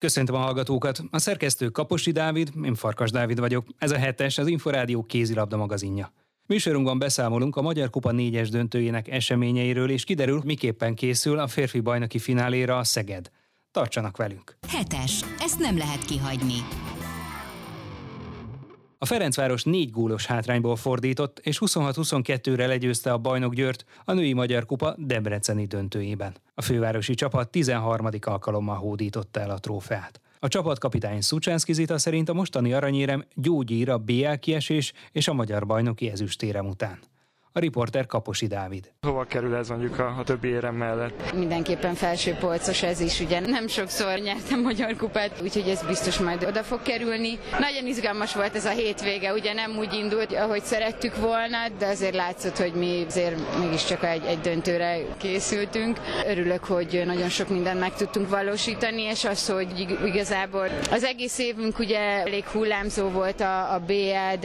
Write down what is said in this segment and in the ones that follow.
Köszöntöm a hallgatókat! A szerkesztő Kaposi Dávid, én Farkas Dávid vagyok. Ez a hetes, az Inforádió kézilabda magazinja. Műsorunkban beszámolunk a Magyar Kupa 4-es döntőjének eseményeiről, és kiderül, miképpen készül a férfi bajnoki fináléra a Szeged. Tartsanak velünk! Hetes, ezt nem lehet kihagyni! A Ferencváros 4 gólos hátrányból fordított, és 26-22-re legyőzte a bajnok Győrt a női Magyar Kupa debreceni döntőjében. A fővárosi csapat 13. alkalommal hódította el a trófeát. A csapatkapitány Szucsánszky Zita szerint a mostani aranyérem gyógyír a BL kiesés és a magyar bajnoki ezüstérem után. A riporter Kaposi Dávid. Hova kerül ez mondjuk a többi érem mellett? Mindenképpen felső polcos ez is, ugye nem sokszor nyertem Magyar Kupát, úgyhogy ez biztos majd oda fog kerülni. Nagyon izgalmas volt ez a hétvége, ugye nem úgy indult, ahogy szerettük volna, de azért látszott, hogy mi azért mégiscsak egy döntőre készültünk. Örülök, hogy nagyon sok mindent meg tudtunk valósítani, és az, hogy igazából az egész évünk ugye elég hullámzó volt a BL,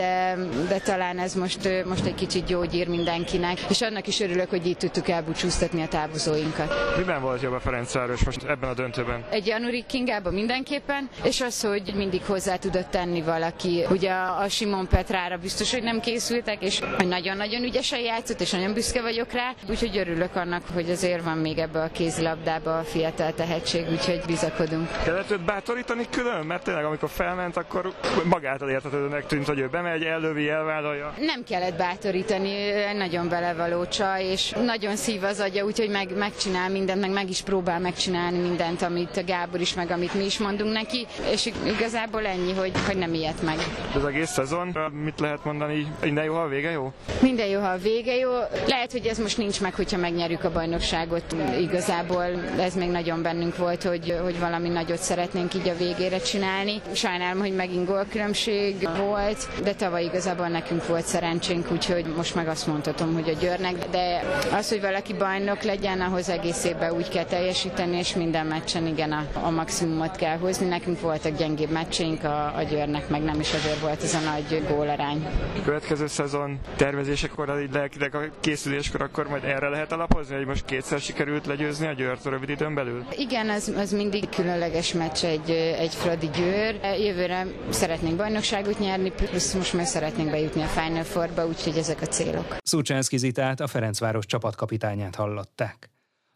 de talán ez most egy kicsit gyógyír mindenkinek, és annak is örülök, hogy így tudtuk elbúcsúztatni a távozóinkat. Miben volt jobb a Ferencváros most ebben a döntőben? Egy Januri Kingában mindenképpen, és az, hogy mindig hozzá tudott tenni valaki. Ugye a Simon Petrára biztos, hogy nem készültek, és nagyon-nagyon ügyesen játszott, és nagyon büszke vagyok rá, úgyhogy örülök annak, hogy azért van még ebbe a kézilabdába a fiatal tehetség, úgyhogy bizakodunk. Kellett őt bátorítani külön, mert tényleg amikor felment, akkor magától értetődőnek tűnt, hogy ő bemegy, ellövi, elvállalja. Nem kellett bátorítani. Nagyon belevaló csaj, és nagyon szív az agya, úgyhogy megcsinál mindent, meg is próbál megcsinálni mindent, amit Gábor is, meg amit mi is mondunk neki, és igazából ennyi, hogy nem ijedt meg. Az egész szezon, mit lehet mondani, minden jó, ha a vége jó? Minden jó, ha a vége jó. Lehet, hogy ez most nincs meg, hogyha megnyerjük a bajnokságot. Igazából ez még nagyon bennünk volt, hogy valami nagyot szeretnénk így a végére csinálni. Sajnálom, hogy megint gólkülönbség volt, de tavaly igazából nekünk volt szerencsénk, úgyhogy most meg azt mondhatom, hogy a Győrnek, de az, hogy valaki bajnok legyen, ahhoz egész évben úgy kell teljesíteni, és minden meccsen igen a maximumot kell hozni. Nekünk voltak gyengébb meccseink, a Győrnek meg nem is, azért volt ez a nagy gólarány. Következő szezon tervezésekor, így lelkileg a készüléskor, akkor majd erre lehet alapozni, hogy most kétszer sikerült legyőzni a Győrt a rövid időn belül? Igen, az mindig különleges meccs egy Fradi Győr. Jövőre szeretnénk bajnokságot nyerni, plusz most már szeretnénk bejutni a Final Fourba, úgyhogy ezek a célok. Szucsánszky Zitát, a Ferencváros csapatkapitányát hallották.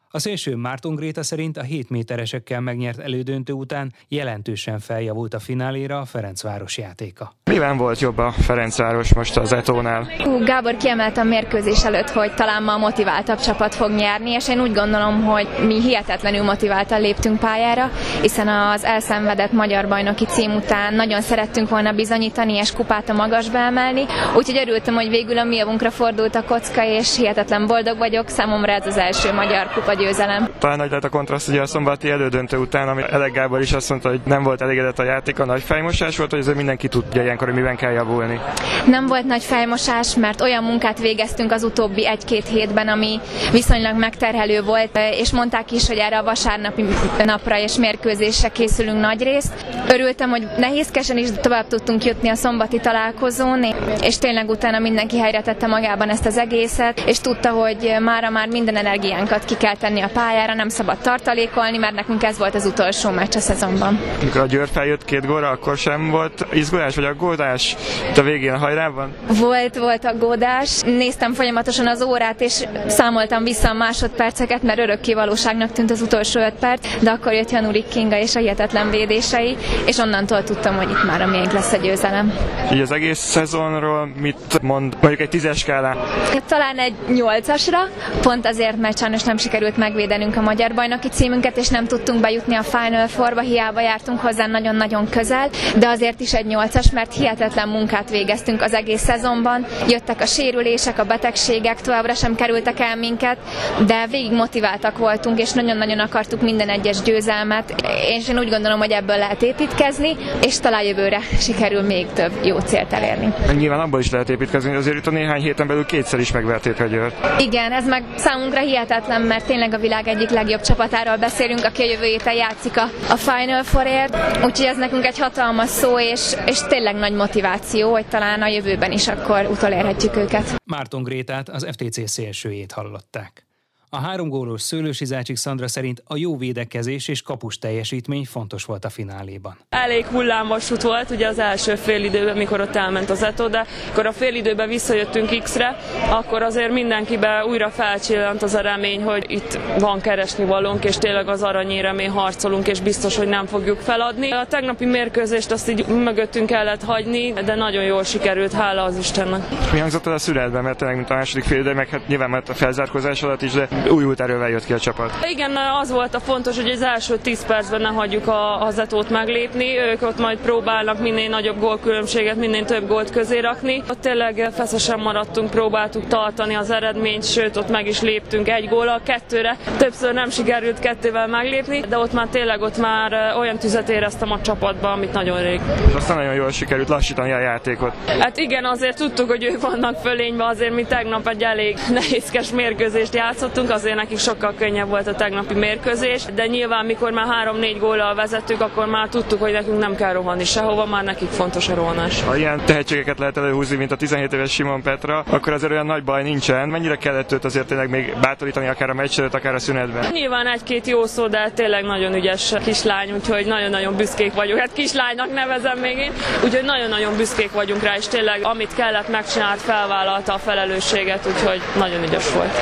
A szélső Márton Gréta szerint a 7 méteresekkel megnyert elődöntő után jelentősen feljavult a fináléra a Ferencváros játéka. Miben volt jobb a Ferencváros most az Etónál? Gábor kiemelte a mérkőzés előtt, hogy talán ma a motiváltabb csapat fog nyerni, és én úgy gondolom, hogy mi hihetetlenül motiváltan léptünk pályára, hiszen az elszenvedett magyar bajnoki cím után nagyon szerettünk volna bizonyítani és kupát a magasba emelni, úgyhogy örültem, hogy végül a mi javunkra fordult a kocka, és hihetetlen boldog vagyok, számomra ez az első magyar kupa győzelem. Talán nagy lett a kontraszt ugye a szombati elődöntő után, ami Elek Gábor is azt mondta, hogy nem volt elégedett a játék, a nagy fejmosás volt, hogy azért mindenki tudja ilyenkor, hogy miben kell javulni. Nem volt nagy fejmosás, mert olyan munkát végeztünk az utóbbi 1-2 hétben, ami viszonylag megterhelő volt, és mondták is, hogy erre a vasárnapi napra és mérkőzésre készülünk nagy részt. Örültem, hogy nehézkesen is tovább tudtunk jutni a szombati találkozón, és tényleg utána mindenki helyre tette magában ezt az egészet, és tudta, hogy mára már minden energiánkat ki kell tenni a pályára, nem szabad tartalékolni, mert nekünk ez volt az utolsó meccs a szezonban. Mikor a Győr feljött 2 gólra, akkor sem volt izgulás vagy aggódás itt a végén a hajrában? Volt aggódás. Néztem folyamatosan az órát, és számoltam vissza a másodperceket, mert örökké valóságnak tűnt az utolsó 5 perc, de akkor jött Januri Kinga és a hihetetlen védései, és onnantól tudtam, hogy itt már a miénk lesz a győzelem. Így az egész szezonról mit mond, mondjuk egy 10-es skálán? Talán egy 8-asra, pont azért, mert sajnos nem sikerült megvédenünk a magyar bajnoki címünket, és nem tudtunk bejutni a Final Fourba, hiába jártunk hozzá nagyon-nagyon közel, de azért is egy 8-as, mert hihetetlen munkát végeztünk az egész szezonban. Jöttek a sérülések, a betegségek, továbbra sem kerültek el minket, de végig motiváltak voltunk, és nagyon-nagyon akartuk minden egyes győzelmet, és én úgy gondolom, hogy ebből lehet építkezni, és talán jövőre sikerül még több jó célt elérni. Nyilván abból is lehet építkezni, azért itt a néhány héten belül kétszer is megverték a Győrt. Igen, ez meg számunkra hihetetlen, mert tényleg a világ egyik legjobb csapatáról beszélünk, aki a jövő héten játszik a Final Fourért, úgyhogy ez nekünk egy hatalmas szó, és tényleg nagy motiváció, hogy talán a jövőben is akkor utolérhetjük őket. Márton Grétát, az FTC szélsőjét hallották. A 3 gólos Szőlősi Zácsik Szandra szerint a jó védekezés és kapus teljesítmény fontos volt a fináléban. Elég hullámvasút volt ugye az első fél időben, mikor ott elment az Eto, de akkor a fél időben visszajöttünk X-re, akkor azért mindenkiben újra felcsillant az a remény, hogy itt van keresnivalónk, és tényleg az aranyéremért harcolunk, és biztos, hogy nem fogjuk feladni. A tegnapi mérkőzést azt így mögöttünk kellett hagyni, de nagyon jól sikerült, hála az Istennek. Mi hangzott el a szünetben, mert tényleg mint a második fél idő, meg hát nyilván mert a felzárkózás alatt is, de újult erővel jött ki a csapat. Igen, az volt a fontos, hogy az első 10 percben ne hagyjuk az Etót meglépni, ők ott majd próbálnak minél nagyobb gólkülönbséget, minél több gólt közé rakni. Ott tényleg feszesen maradtunk, próbáltuk tartani az eredményt, sőt ott meg is léptünk 1 góllal 2-re. Többször nem sikerült 2-vel meglépni, de ott már olyan tüzet éreztem a csapatban, amit nagyon rég. És aztán nagyon jól sikerült lassítani a játékot. Hát igen, azért tudtuk, hogy ők vannak fölényben, azért mi tegnap egy elég nehézkes mérkőzést játszottunk, azért nekik sokkal könnyebb volt a tegnapi mérkőzés, de nyilván mikor már 3-4 góllal vezettük, akkor már tudtuk, hogy nekünk nem kell rohanni sehova, már nekik fontos a rohanás. Ha ilyen tehetségeket lehet előhúzni, mint a 17 éves Simon Petra, akkor azért olyan nagy baj nincsen. Mennyire kellett őt azért tényleg még bátorítani, akár a meccs előtt, akár a szünetben? Nyilván egy-két jó szó, de tényleg nagyon ügyes kislány, úgyhogy nagyon-nagyon büszkék vagyunk. Hát kislánynak nevezem még én, úgyhogy nagyon-nagyon büszkék vagyunk rá, és tényleg amit kellett megcsinált, felvállalta a felelősséget, úgyhogy nagyon ügyes volt.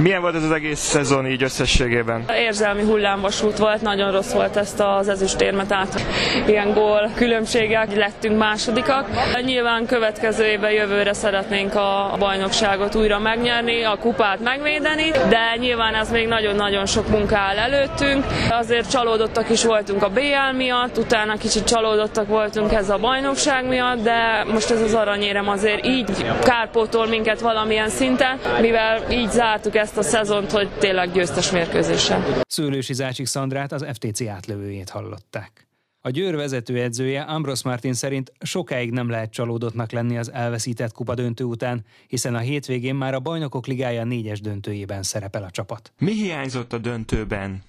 Milyen volt ez az egész szezon így összességében? Érzelmi hullámvasút volt, nagyon rossz volt ezt az ezüstérmet át. Ilyen gól különbségek, lettünk másodikak. Nyilván következő évben, jövőre szeretnénk a bajnokságot újra megnyerni, a kupát megvédeni, de nyilván ez még nagyon-nagyon sok munka áll előttünk. Azért csalódottak is voltunk a BL miatt, utána kicsit csalódottak voltunk ez a bajnokság miatt, de most ez az aranyérem azért így kárpótol minket valamilyen szinten, mivel így zártuk ezt a szezont, hogy tényleg győztes mérkőzéssel. Szőlősi Zácsik Szandrát, az FTC átlövőjét hallották. A Győr vezetőedzője Ambrosz Martin szerint sokáig nem lehet csalódottnak lenni az elveszített kupadöntő után, hiszen a hétvégén már a Bajnokok Ligája 4-es döntőjében szerepel a csapat. Mi hiányzott a döntőben?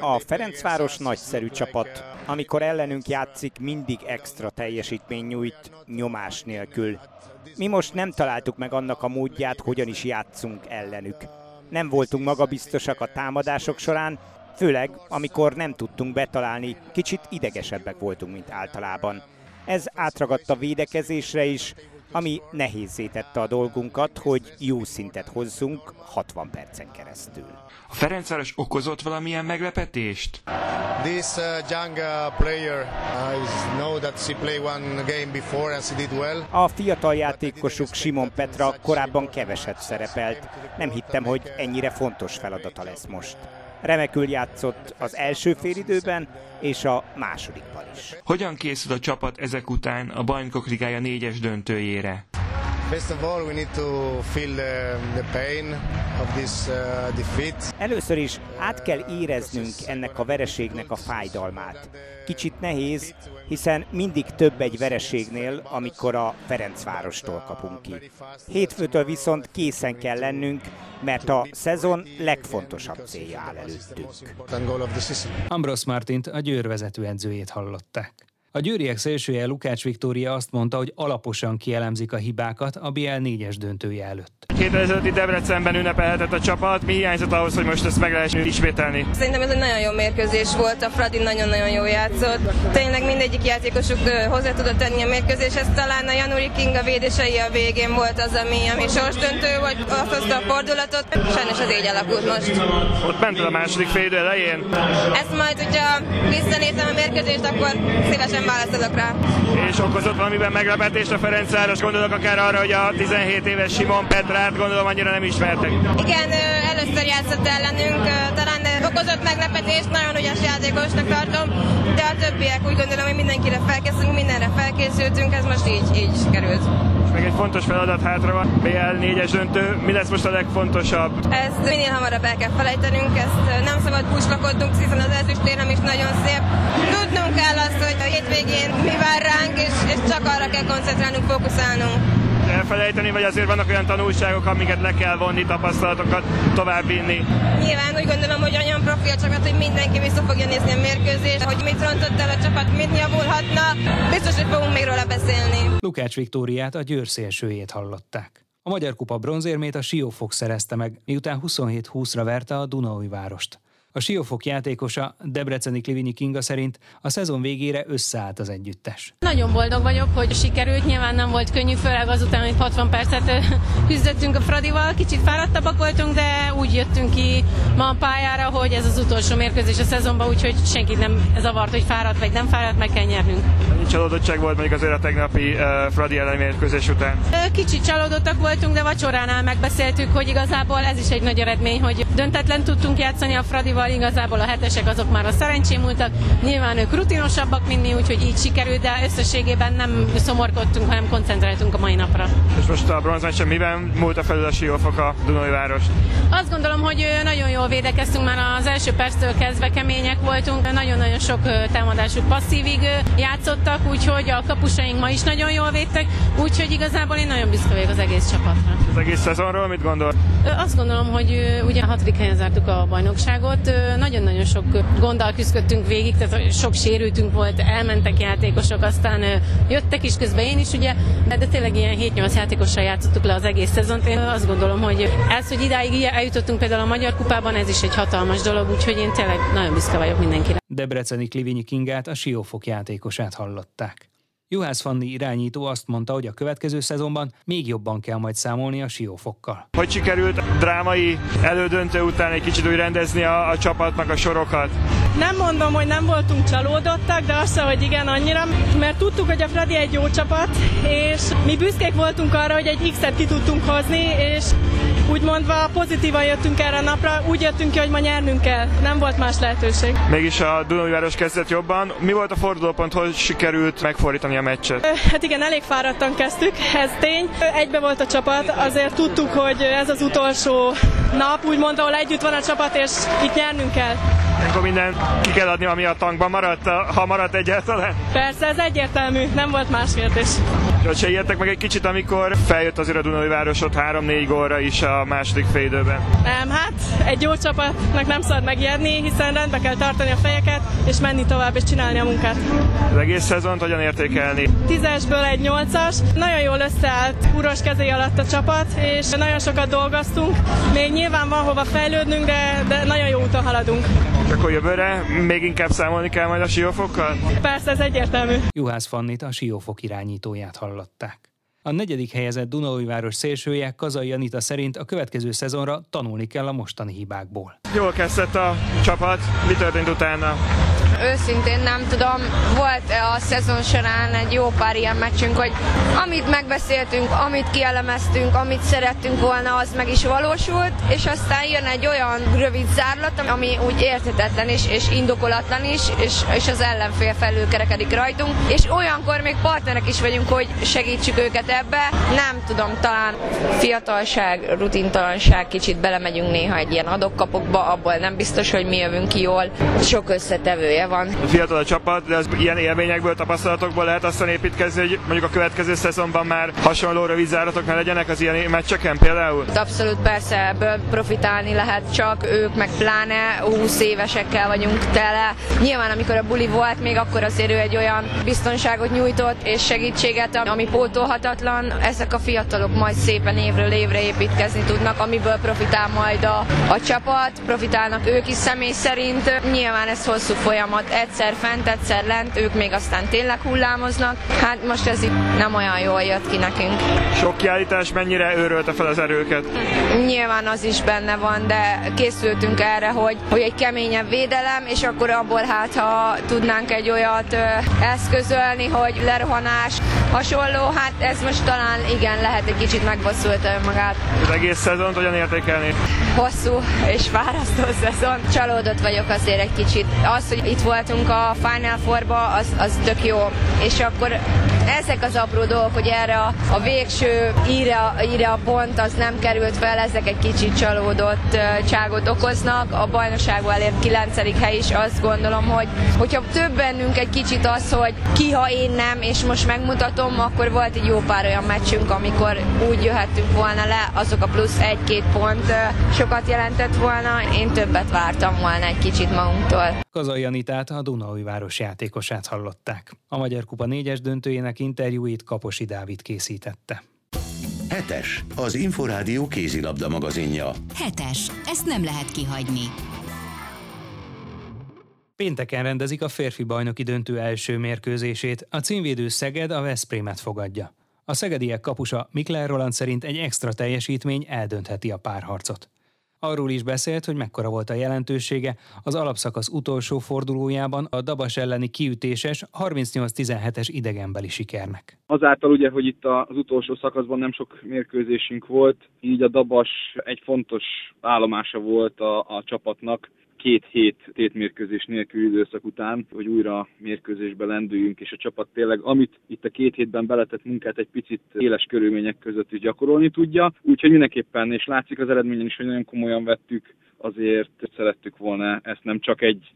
A Ferencváros nagyszerű csapat. Amikor ellenünk játszik, mindig extra teljesítmény nyújt, nyomás nélkül. Mi most nem találtuk meg annak a módját, hogyan is játszunk ellenük. Nem voltunk magabiztosak a támadások során, főleg, amikor nem tudtunk betalálni, kicsit idegesebbek voltunk, mint általában. Ez átragadt a védekezésre is, ami nehézzé tette a dolgunkat, hogy jó szintet hozzunk 60 percen keresztül. A Ferencváros okozott valamilyen meglepetést? A fiatal játékosuk Simon Petra korábban keveset szerepelt. Nem hittem, hogy ennyire fontos feladata lesz most. Remekül játszott az első félidőben és a másodikban is. Hogyan készül a csapat ezek után a Bajnokok Ligája 4-es döntőjére? Először is át kell éreznünk ennek a vereségnek a fájdalmát. Kicsit nehéz, hiszen mindig több egy vereségnél, amikor a Ferencvárostól kapunk ki. Hétfőtől viszont készen kell lennünk, mert a szezon legfontosabb célja áll előttünk. Ambrosz Martint, a Győr vezetőedzőjét hallották. A győriek szélsője Lukács Viktória azt mondta, hogy alaposan kielemzik a hibákat a BL 4-es döntője előtt. 2005-i Debrecenben ünnepelhetett a csapat, mi hiányzott ahhoz, hogy most ezt meg lehessen ismételni? Szerintem ez egy nagyon jó mérkőzés volt, a Fradi nagyon-nagyon jó játszott. Tényleg mindegyik játékosuk hozzá tudott tenni a mérkőzéshez, talán a Januri Kinga védései a végén volt az, ami sorsdöntő, vagy azt hozta a fordulatot. Sajnos az így alakult most. Ott ment a második fél idő elején. Ezt majd, hogyha visszanézem a mérkőzést, akkor szívesen válaszolok rá. És okozott valamiben meglepetést a Ferencváros, gondolok akár arra, hogy a 17 éves Simon Petrát gondolom annyira nem ismertek. Igen, először játszott ellenünk, talán okozott meglepetést, nagyon ügyes játékosnak tartom, de a többiek úgy gondolom, hogy mindenre felkészültünk, ez most így került. Meg egy fontos feladat hátra van, BL 4-es döntő, mi lesz most a legfontosabb? Ezt minél hamarabb el kell felejtenünk, ezt nem szabad búslakodnunk, hiszen az ezüstérem is nagyon szép. Tudnunk kell azt, hogy a hétvégén mi vár ránk, és csak arra kell koncentrálnunk, fókuszálnunk. Elfelejteni, vagy azért vannak olyan tanulságok, amiket le kell vonni, tapasztalatokat továbbvinni? Nyilván úgy gondolom, hogy olyan profi a csapat, hogy mindenki vissza fogja nézni a mérkőzést, hogy mit rontott el a csapat, mit javulhatna, biztos, hogy fogunk még róla beszélni. Lukács Viktóriát, a Győr szélsőjét hallották. A Magyar Kupa bronzérmét a Siófok szerezte meg, miután 27-20-ra verte a Dunaújvárost. A Siófok játékosa, debreceni Klivini Kinga szerint a szezon végére összeállt az együttes. Nagyon boldog vagyok, hogy sikerült, nyilván nem volt könnyű, főleg azután, hogy 60 percet küzdöttünk a Fradival, kicsit fáradtabbak voltunk, de úgy jöttünk ki ma a pályára, hogy ez az utolsó mérkőzés a szezonban, úgyhogy senkit nem zavart, hogy fáradt vagy nem fáradt, meg kell nyernünk. Mennyi csalódottság volt mondjuk azért a tegnapi Fradi elleni mérkőzés után? Kicsit csalódottak voltunk, de vacsoránál megbeszéltük, hogy igazából ez is egy nagy eredmény, hogy döntetlen tudtunk játszani a Fradival. Igazából a hetesek azok már a szerencsén múltak, nyilván ők rutinosabbak, mint mi, úgyhogy így sikerült, de összességében nem szomorkodtunk, hanem koncentráltunk a mai napra. És most a bronzmeccsen miben múlt a felül a Siófok a Dunaújvárost? Azt gondolom, hogy nagyon jól védekeztünk, már az első perctől kezdve kemények voltunk, nagyon-nagyon sok támadásuk passzívig játszottak, úgyhogy a kapusaink ma is nagyon jól védtek, úgyhogy igazából én nagyon büszke vagyok az egész csapatra. Az egész szezonról mit gondol? Azt gondolom, hogy ugye 6. helyen zártuk a bajnokságot, nagyon-nagyon sok gonddal küzdöttünk végig, tehát sok sérültünk volt, elmentek játékosok, aztán jöttek is közben én is, ugye, de tényleg ilyen 7-8 játékossal játszottuk le az egész szezont. Én azt gondolom, hogy ez, hogy idáig eljutottunk például a Magyar Kupában, ez is egy hatalmas dolog, úgyhogy én tényleg nagyon büszke vagyok mindenkire. Debreceni Klivini Kingát, a Siófok játékosát hallották. Juhász Fanni irányító azt mondta, hogy a következő szezonban még jobban kell majd számolni a Siófokkal. Hogy sikerült drámai elődöntő után egy kicsit úgy rendezni a csapatnak a sorokat? Nem mondom, hogy nem voltunk csalódottak, de azt, hogy igen, annyira, mert tudtuk, hogy a Fradi egy jó csapat, és mi büszkék voltunk arra, hogy egy X-et ki tudtunk hozni, és úgymondva pozitívan jöttünk erre a napra, úgy jöttünk ki, hogy ma nyernünk kell. Nem volt más lehetőség. Mégis a Dunaújváros kezdett jobban. Mi volt a fordulópont, hogy sikerült megfordítani a meccset? Hát igen, elég fáradtan kezdtük, ez tény. Egybe volt a csapat, azért tudtuk, hogy ez az utolsó nap, úgymond, ahol együtt van a csapat, és itt nyernünk kell. Akkor mindent ki kell adni, ami a tankban maradt, ha maradt egyáltalán? Persze, ez egyértelmű, nem volt más kérdés. Hogy se ijedtek meg egy kicsit, amikor feljött azért a Dunaújváros 3-4 gólra is a második félidőben? Nem, hát egy jó csapatnak nem szabad megijedni, hiszen rendbe kell tartani a fejeket, és menni tovább, és csinálni a munkát. Az egész szezont hogyan értékelni? 10-esből egy 8-as, nagyon jól összeállt Uros kezei alatt a csapat, és nagyon sokat dolgoztunk. Még nyilván van hova fejlődnünk, de nagyon jó úton haladunk. És akkor jövőre még inkább számolni kell majd a Siófokkal? Persze, ez egyértelmű. Juhász Fannit, a Siófok irányítóját hallották. A 4. helyezett Dunaújváros szélsője, Kazai Anita szerint a következő szezonra tanulni kell a mostani hibákból. Jól kezdett a csapat, mi történt utána? Őszintén nem tudom, volt a szezon során egy jó pár ilyen meccsünk, hogy amit megbeszéltünk, amit kielemeztünk, amit szerettünk volna, az meg is valósult, és aztán jön egy olyan rövid zárlat, ami úgy érthetetlen is, és indokolatlan is, és az ellenfél felülkerekedik rajtunk, és olyankor még partnerek is vagyunk, hogy segítsük őket ebbe. Nem tudom, talán fiatalság, rutintalanság, kicsit belemegyünk néha egy ilyen adokkapokba, abból nem biztos, hogy mi jövünk ki jól, sok összetevője van. Fiatal a csapat, de az ilyen élményekből, tapasztalatokból lehet aztán építkezni, hogy mondjuk a következő szezonban már hasonló rövid záratoknál legyenek az ilyen meccseken például? Abszolút persze, ebből profitálni lehet csak, ők meg pláne 20 évesekkel vagyunk tele. Nyilván amikor a buli volt, még akkor azért ő egy olyan biztonságot nyújtott és segítséget, ami pótolhatatlan. Ezek a fiatalok majd szépen évről évre építkezni tudnak, amiből profitál majd a csapat, profitálnak ők is személy szerint. Nyilván ez hosszú folyamat. Egyszer fent, egyszer lent, ők még aztán tényleg hullámoznak. Hát most ez itt nem olyan jól jött ki nekünk. Sok kiállítás mennyire őrölte fel az erőket? Nyilván az is benne van, de készültünk erre, hogy egy keményebb védelem, és akkor abból hát, ha tudnánk egy olyat eszközölni, hogy lerohanás, hasonló, hát ez most talán igen, lehet egy kicsit megbosszulta önmagát. Az egész szezont hogyan értékelni? Hosszú és fárasztó szezon. Csalódott vagyok azért egy kicsit. Az, hogy itt voltunk a Final Four-ba, az tök jó. És akkor ezek az apró dolgok, hogy erre a végső íre a pont, az nem került fel, ezek egy kicsit csalódottságot okoznak. A bajnokságban elért 9. hely is, azt gondolom, hogy hogyha több bennünk egy kicsit az, hogy ki, ha én nem, és most megmutatom, akkor volt egy jó pár olyan meccsünk, amikor úgy jöhettünk volna le, azok a plusz 1-2 pont sokat jelentett volna. Én többet vártam volna egy kicsit magunktól. Kazai Anitát, a Dunaújváros játékosát hallották. A Magyar Kupa 4-es döntőjének interjúit Kaposi Dávid készítette. Hetes, az Inforádió kézilabda magazinja. Hetes, ezt nem lehet kihagyni. Pénteken rendezik a férfi bajnoki döntő első mérkőzését, a címvédő Szeged a Veszprémet fogadja. A szegediek kapusa Mikler Roland szerint egy extra teljesítmény eldöntheti a párharcot. Arról is beszélt, hogy mekkora volt a jelentősége az alapszakasz utolsó fordulójában a Dabas elleni kiütéses 38-17-es idegenbeli sikernek. Azáltal ugye, hogy itt az utolsó szakaszban nem sok mérkőzésünk volt, így a Dabas egy fontos állomása volt a csapatnak. 2 hét tétmérkőzés nélkül időszak után, hogy újra mérkőzésbe lendüljünk, és a csapat tényleg, amit itt a 2 hétben beletett munkát egy picit éles körülmények között is gyakorolni tudja. Úgyhogy mindenképpen, és látszik az eredményen is, hogy nagyon komolyan vettük, azért szerettük volna ezt nem csak egy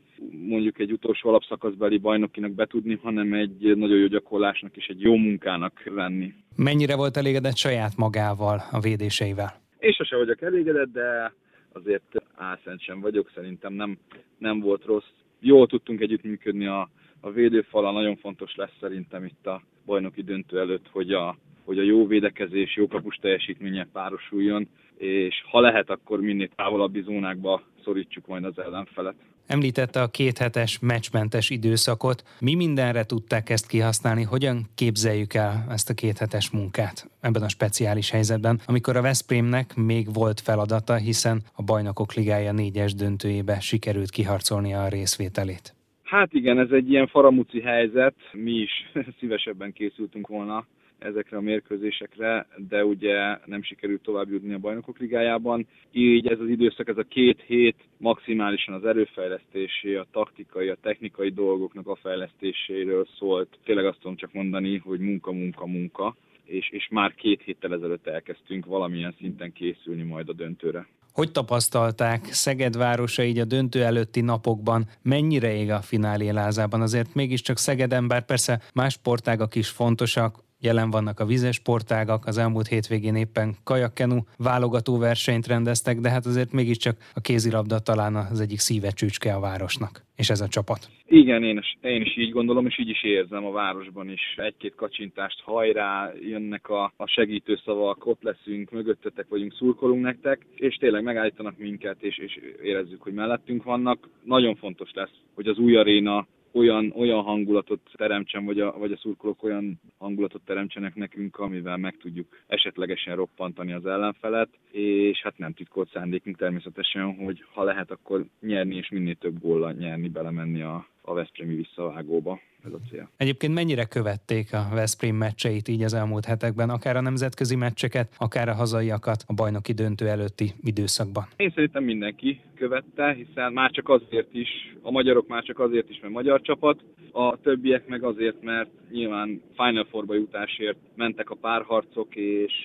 utolsó alapszakaszbeli bajnokinak betudni, hanem egy nagyon jó gyakorlásnak és egy jó munkának venni. Mennyire volt elégedett saját magával, a védéseivel? Én sose vagyok elégedett, de azért álszent sem vagyok, szerintem nem volt rossz. Jól tudtunk együttműködni a védőfalal, nagyon fontos lesz szerintem itt a bajnoki döntő előtt, hogy a jó védekezés, jó kapus teljesítménye párosuljon, és ha lehet, akkor minél távolabbi zónákba szorítsuk majd az ellenfelet. Említette a 2 hetes meccsmentes időszakot. Mi mindenre tudták ezt kihasználni? Hogyan képzeljük el ezt a 2 hetes munkát ebben a speciális helyzetben, amikor a Veszprémnek még volt feladata, hiszen a Bajnokok Ligája 4-es döntőjébe sikerült kiharcolnia a részvételét? Hát igen, ez egy ilyen faramúci helyzet. Mi is szívesebben készültünk volna ezekre a mérkőzésekre, de ugye nem sikerült tovább jutni a Bajnokok Ligájában. Így ez az időszak, ez a 2 hét maximálisan az erőfejlesztésé, a taktikai, a technikai dolgoknak a fejlesztéséről szólt. Tényleg azt tudom csak mondani, hogy munka, és már 2 héttel ezelőtt elkezdtünk valamilyen szinten készülni majd a döntőre. Hogy tapasztalták Szeged városa így a döntő előtti napokban? Mennyire ég a finálé lázában? Azért mégiscsak Szegeden, bár persze más sportágak is fontosak, jelen vannak a vízes sportágak, az elmúlt hétvégén éppen kajakkenu válogató versenyt rendeztek, de hát azért mégiscsak a kézilabda talán az egyik szívecsücske a városnak, és ez a csapat. Igen, én is így gondolom, és így is érzem a városban is. 1-2 kacsintást hajrá, jönnek a segítőszavak, ott leszünk, mögöttetek vagyunk, szurkolunk nektek, és tényleg megállítanak minket, és érezzük, hogy mellettünk vannak. Nagyon fontos lesz, hogy az új aréna olyan hangulatot teremtsen, vagy a szurkolók olyan hangulatot teremtsenek nekünk, amivel meg tudjuk esetlegesen roppantani az ellenfelet, és hát nem titkolt szándékunk természetesen, hogy ha lehet, akkor nyerni, és minél több góllal nyerni, belemenni a veszprémi visszavágóba. Ez a cél. Egyébként mennyire követték a Veszprém meccseit így az elmúlt hetekben, akár a nemzetközi meccseket, akár a hazaiakat a bajnoki döntő előtti időszakban? Én szerintem mindenki követte, hiszen már csak azért is, a magyarok már csak azért is, mert magyar csapat, a többiek meg azért, mert nyilván Final Four-ba jutásért mentek a párharcok,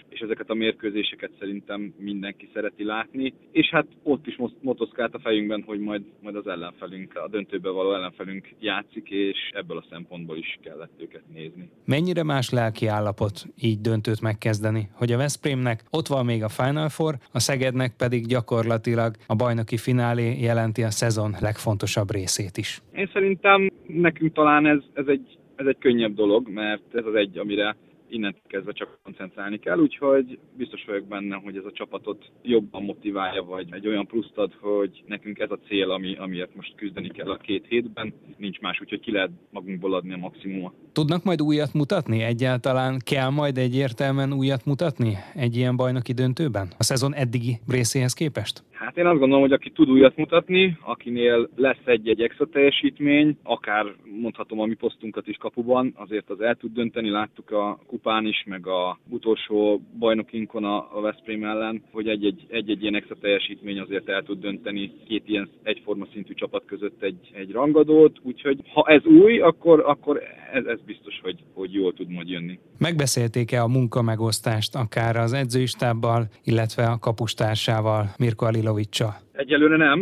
és ezeket a mérkőzéseket szerintem mindenki szereti látni, és hát ott is motoszkált a fejünkben, hogy majd az ellenfelünk, a döntőbe való ellenfelünk játszik, és ebből a szempontból is kellett őket nézni. Mennyire más lelki állapot így döntőt megkezdeni, hogy a Veszprémnek ott van még a Final Four, a Szegednek pedig gyakorlatilag a bajnoki finálé jelenti a szezon legfontosabb részét is? Én szerintem nekünk talán ez egy könnyebb dolog, mert ez az egy, amire innentől kezdve csak koncentrálni kell, úgyhogy biztos vagyok benne, hogy ez a csapatot jobban motiválja, vagy egy olyan pluszt ad, hogy nekünk ez a cél, amiért most küzdeni kell a 2 hétben, nincs más, úgyhogy ki lehet magunkból adni a maximumot. Tudnak majd újat mutatni? Egyáltalán kell majd egyértelműen újat mutatni egy ilyen bajnoki döntőben? A szezon eddigi részéhez képest? Hát én azt gondolom, hogy aki tud újat mutatni, akinél lesz egy extra teljesítmény, akár mondhatom a mi posztunkat is kapuban, azért az el tud dönteni, láttuk a kupán is, meg a utolsó bajnokinkon a Veszprém ellen, hogy egy-egy ilyen extra teljesítmény azért el tud dönteni 2 ilyen egyforma szintű csapat között egy rangadót, úgyhogy ha ez új, akkor ez biztos, hogy jól tud majd jönni. Megbeszélték-e a munkamegosztást akár az edzőistábbal, illetve a kapustársával, Mirko Alilovic-sal? Egyelőre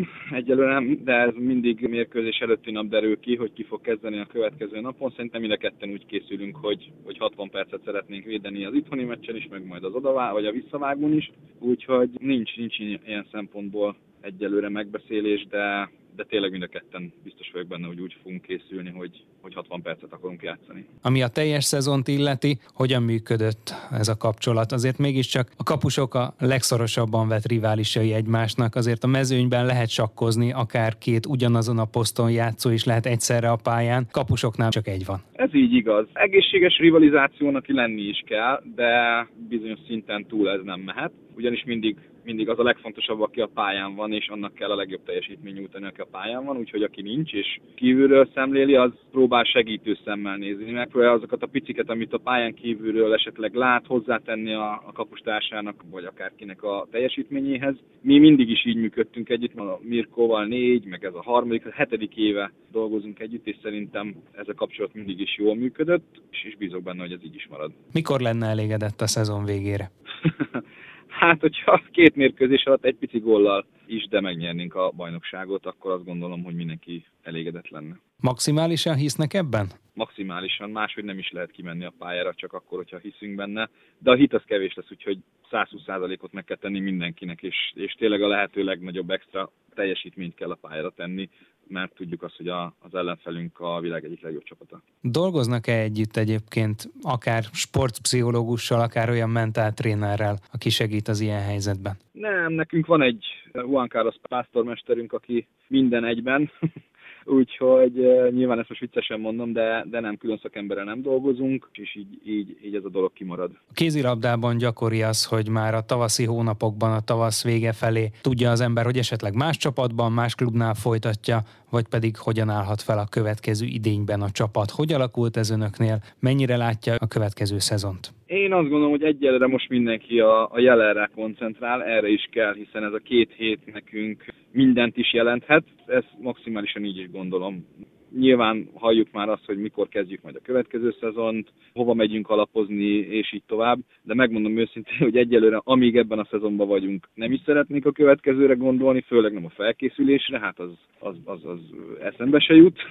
nem, de ez mindig mérkőzés előtti nap derül ki, hogy ki fog kezdeni a következő napon. Szerintem mind a ketten úgy készülünk, hogy 60 percet szeretnénk védeni az itthoni meccsen is, meg majd az vagy a visszavágón is. Úgyhogy nincs ilyen szempontból egyelőre megbeszélés, de de tényleg mind a ketten biztos vagyok benne, hogy úgy fogunk készülni, hogy 60 percet akarunk játszani. Ami a teljes szezont illeti, hogyan működött ez a kapcsolat? Azért mégiscsak a kapusok a legszorosabban vett riválisai egymásnak, azért a mezőnyben lehet sakkozni, akár két ugyanazon a poszton játszó is lehet egyszerre a pályán, kapusoknál csak egy van. Ez így igaz. Egészséges rivalizációnak lenni is kell, de bizonyos szinten túl ez nem mehet, ugyanis mindig az a legfontosabb, aki a pályán van, és annak kell a legjobb teljesítmény nyújtani, aki a pályán van, úgyhogy aki nincs, és kívülről szemléli, az próbál segítő szemmel nézni, megpróbálja azokat a piciket, amit a pályán kívülről esetleg lát, hozzátenni a kapustársának, vagy akárkinek a teljesítményéhez. Mi mindig is így működtünk együtt, a Mirkóval 4, meg ez a 7. éve dolgozunk együtt, és szerintem ez a kapcsolat mindig is jól működött, és bízok benne, hogy ez így is marad. Mikor lenne elégedett a szezon végére? Hát, hogyha két mérkőzés alatt egy pici góllal is, de megnyernénk a bajnokságot, akkor azt gondolom, hogy mindenki elégedett lenne. Maximálisan hisznek ebben? Maximálisan, máshogy nem is lehet kimenni a pályára, csak akkor, hogyha hiszünk benne. De a hit az kevés lesz, úgyhogy 120%-ot meg kell tenni mindenkinek, és tényleg a lehető legnagyobb extra teljesítményt kell a pályára tenni, mert tudjuk azt, hogy az ellenfelünk a világ egyik legjobb csapata. Dolgoznak-e együtt egyébként akár sportpszichológussal, akár olyan mentáltrénerrel, aki segít az ilyen helyzetben? Nem, nekünk van egy Juan Carlos pásztormesterünk, aki minden egyben, úgyhogy nyilván ezt most viccesen mondom, de nem, külön szakemberrel nem dolgozunk, és így ez a dolog kimarad. A kézilabdában gyakori az, hogy már a tavaszi hónapokban, a tavasz vége felé tudja az ember, hogy esetleg más csapatban, más klubnál folytatja, vagy pedig hogyan állhat fel a következő idényben a csapat. Hogy alakult ez önöknél? Mennyire látja a következő szezont? Én azt gondolom, hogy egyelőre most mindenki a jelenre koncentrál, erre is kell, hiszen ez a 2 hét nekünk mindent is jelenthet, ezt maximálisan így is gondolom. Nyilván halljuk már azt, hogy mikor kezdjük majd a következő szezont, hova megyünk alapozni, és így tovább, de megmondom őszintén, hogy egyelőre, amíg ebben a szezonban vagyunk, nem is szeretnék a következőre gondolni, főleg nem a felkészülésre, hát az eszembe se jut.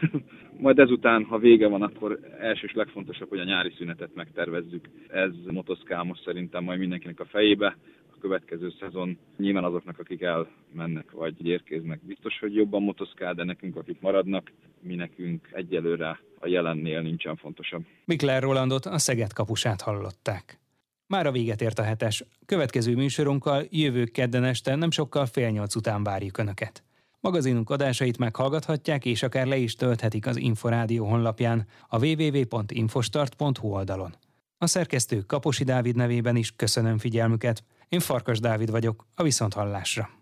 Majd ezután, ha vége van, akkor első és legfontosabb, hogy a nyári szünetet megtervezzük. Ez motoszkál most szerintem majd mindenkinek a fejébe. A következő szezon nyilván azoknak, akik elmennek vagy érkeznek, biztos, hogy jobban motoszkál, de nekünk, akik maradnak, mi nekünk egyelőre a jelennél nincsen fontosabb. Mikler Rolandot, a Szeged kapusát hallották. Már a véget ért a hetes. Következő műsorunkkal jövő kedden este nem sokkal 7:30 után várjuk Önöket. Magazinunk adásait meghallgathatják, és akár le is tölthetik az Inforádió honlapján, a www.infostart.hu oldalon. A szerkesztő Kaposi Dávid nevében is köszönöm figyelmüket. Én Farkas Dávid vagyok, a viszonthallásra.